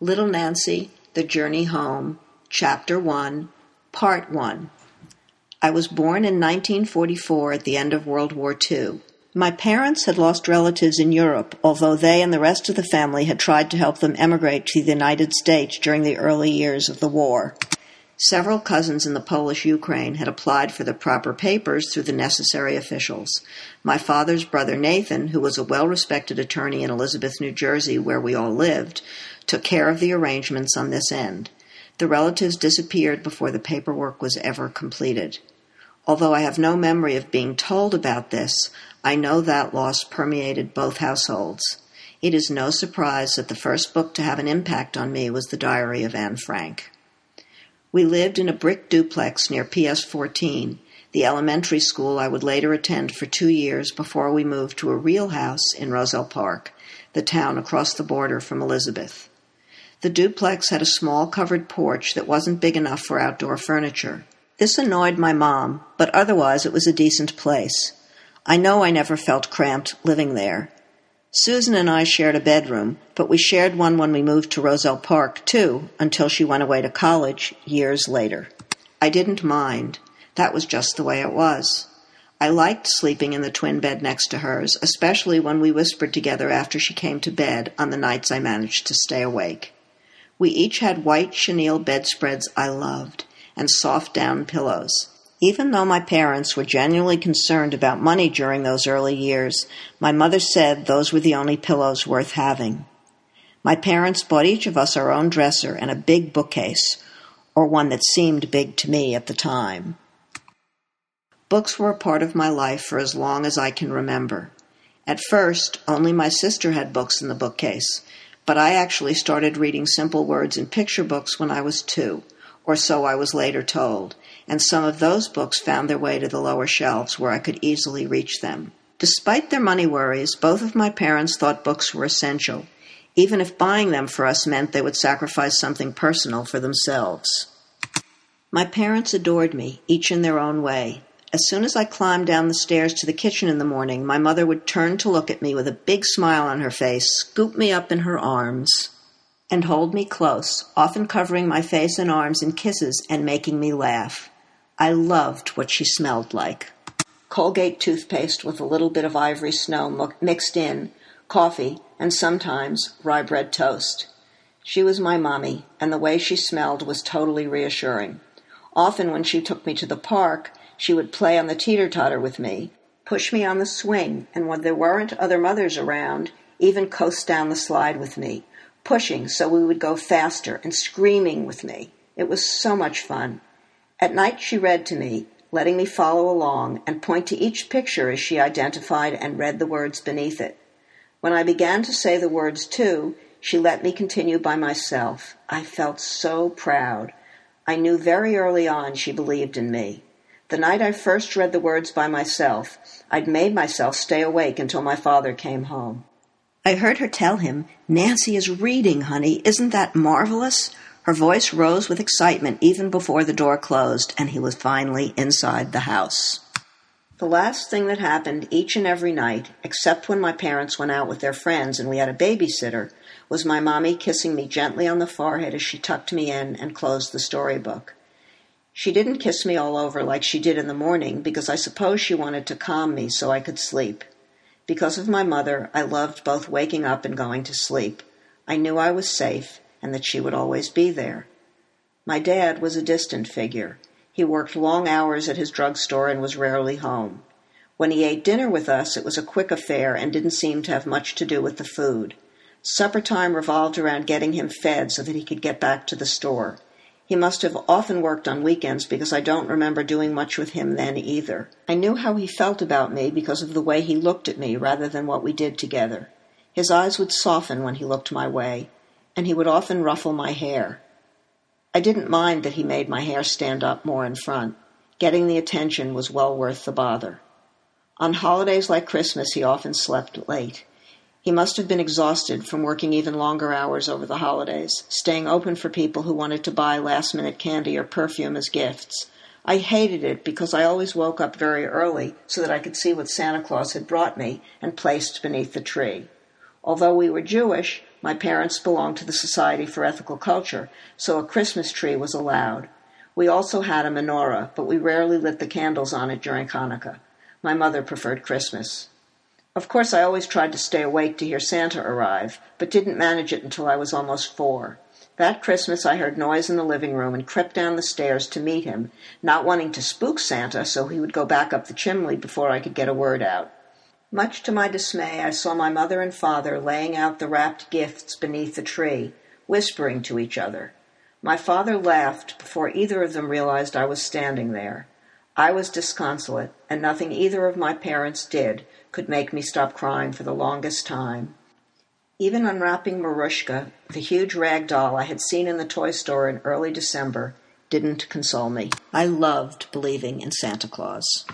Little Nancy, The Journey Home, Chapter 1, Part 1. I was born in 1944 at the end of World War II. My parents had lost relatives in Europe, although they and the rest of the family had tried to help them emigrate to the United States during the early years of the war. Several cousins in the Polish Ukraine had applied for the proper papers through the necessary officials. My father's brother Nathan, who was a well-respected attorney in Elizabeth, New Jersey, where we all lived, took care of the arrangements on this end. The relatives disappeared before the paperwork was ever completed. Although I have no memory of being told about this, I know that loss permeated both households. It is no surprise that the first book to have an impact on me was The Diary of Anne Frank. We lived in a brick duplex near PS 14, the elementary school I would later attend for 2 years before we moved to a real house in Roselle Park, the town across the border from Elizabeth. The duplex had a small covered porch that wasn't big enough for outdoor furniture. This annoyed my mom, but otherwise it was a decent place. I know I never felt cramped living there. Susan and I shared a bedroom, but we shared one when we moved to Roselle Park, too, until she went away to college years later. I didn't mind. That was just the way it was. I liked sleeping in the twin bed next to hers, especially when we whispered together after she came to bed on the nights I managed to stay awake. We each had white chenille bedspreads I loved and soft down pillows. Even though my parents were genuinely concerned about money during those early years, my mother said those were the only pillows worth having. My parents bought each of us our own dresser and a big bookcase, or one that seemed big to me at the time. Books were a part of my life for as long as I can remember. At first, only my sister had books in the bookcase, but I actually started reading simple words and picture books when I was 2, or so I was later told, and some of those books found their way to the lower shelves where I could easily reach them. Despite their money worries, both of my parents thought books were essential, even if buying them for us meant they would sacrifice something personal for themselves. My parents adored me, each in their own way. As soon as I climbed down the stairs to the kitchen in the morning, my mother would turn to look at me with a big smile on her face, scoop me up in her arms, and hold me close, often covering my face and arms in kisses and making me laugh. I loved what she smelled like. Colgate toothpaste with a little bit of ivory snow mixed in, coffee, and sometimes rye bread toast. She was my mommy, and the way she smelled was totally reassuring. Often when she took me to the park, she would play on the teeter-totter with me, push me on the swing, and when there weren't other mothers around, even coast down the slide with me, pushing so we would go faster and screaming with me. It was so much fun. At night she read to me, letting me follow along and point to each picture as she identified and read the words beneath it. When I began to say the words too, she let me continue by myself. I felt so proud. I knew very early on she believed in me. The night I first read the words by myself, I'd made myself stay awake until my father came home. I heard her tell him, "Nancy is reading, honey. Isn't that marvelous?" Her voice rose with excitement even before the door closed, and he was finally inside the house. The last thing that happened each and every night, except when my parents went out with their friends and we had a babysitter, was my mommy kissing me gently on the forehead as she tucked me in and closed the storybook. She didn't kiss me all over like she did in the morning because I suppose she wanted to calm me so I could sleep. Because of my mother, I loved both waking up and going to sleep. I knew I was safe and that she would always be there. My dad was a distant figure. He worked long hours at his drugstore and was rarely home. When he ate dinner with us, it was a quick affair and didn't seem to have much to do with the food. Supper time revolved around getting him fed so that he could get back to the store. He must have often worked on weekends because I don't remember doing much with him then either. I knew how he felt about me because of the way he looked at me rather than what we did together. His eyes would soften when he looked my way, and he would often ruffle my hair. I didn't mind that he made my hair stand up more in front. Getting the attention was well worth the bother. On holidays like Christmas, he often slept late. He must have been exhausted from working even longer hours over the holidays, staying open for people who wanted to buy last-minute candy or perfume as gifts. I hated it because I always woke up very early so that I could see what Santa Claus had brought me and placed beneath the tree. Although we were Jewish, my parents belonged to the Society for Ethical Culture, so a Christmas tree was allowed. We also had a menorah, but we rarely lit the candles on it during Hanukkah. My mother preferred Christmas. Of course, I always tried to stay awake to hear Santa arrive, but didn't manage it until I was almost 4. That Christmas, I heard noise in the living room and crept down the stairs to meet him, not wanting to spook Santa so he would go back up the chimney before I could get a word out. Much to my dismay, I saw my mother and father laying out the wrapped gifts beneath the tree, whispering to each other. My father laughed before either of them realized I was standing there. I was disconsolate, and nothing either of my parents did could make me stop crying for the longest time. Even unwrapping Marushka, the huge rag doll I had seen in the toy store in early December, didn't console me. I loved believing in Santa Claus.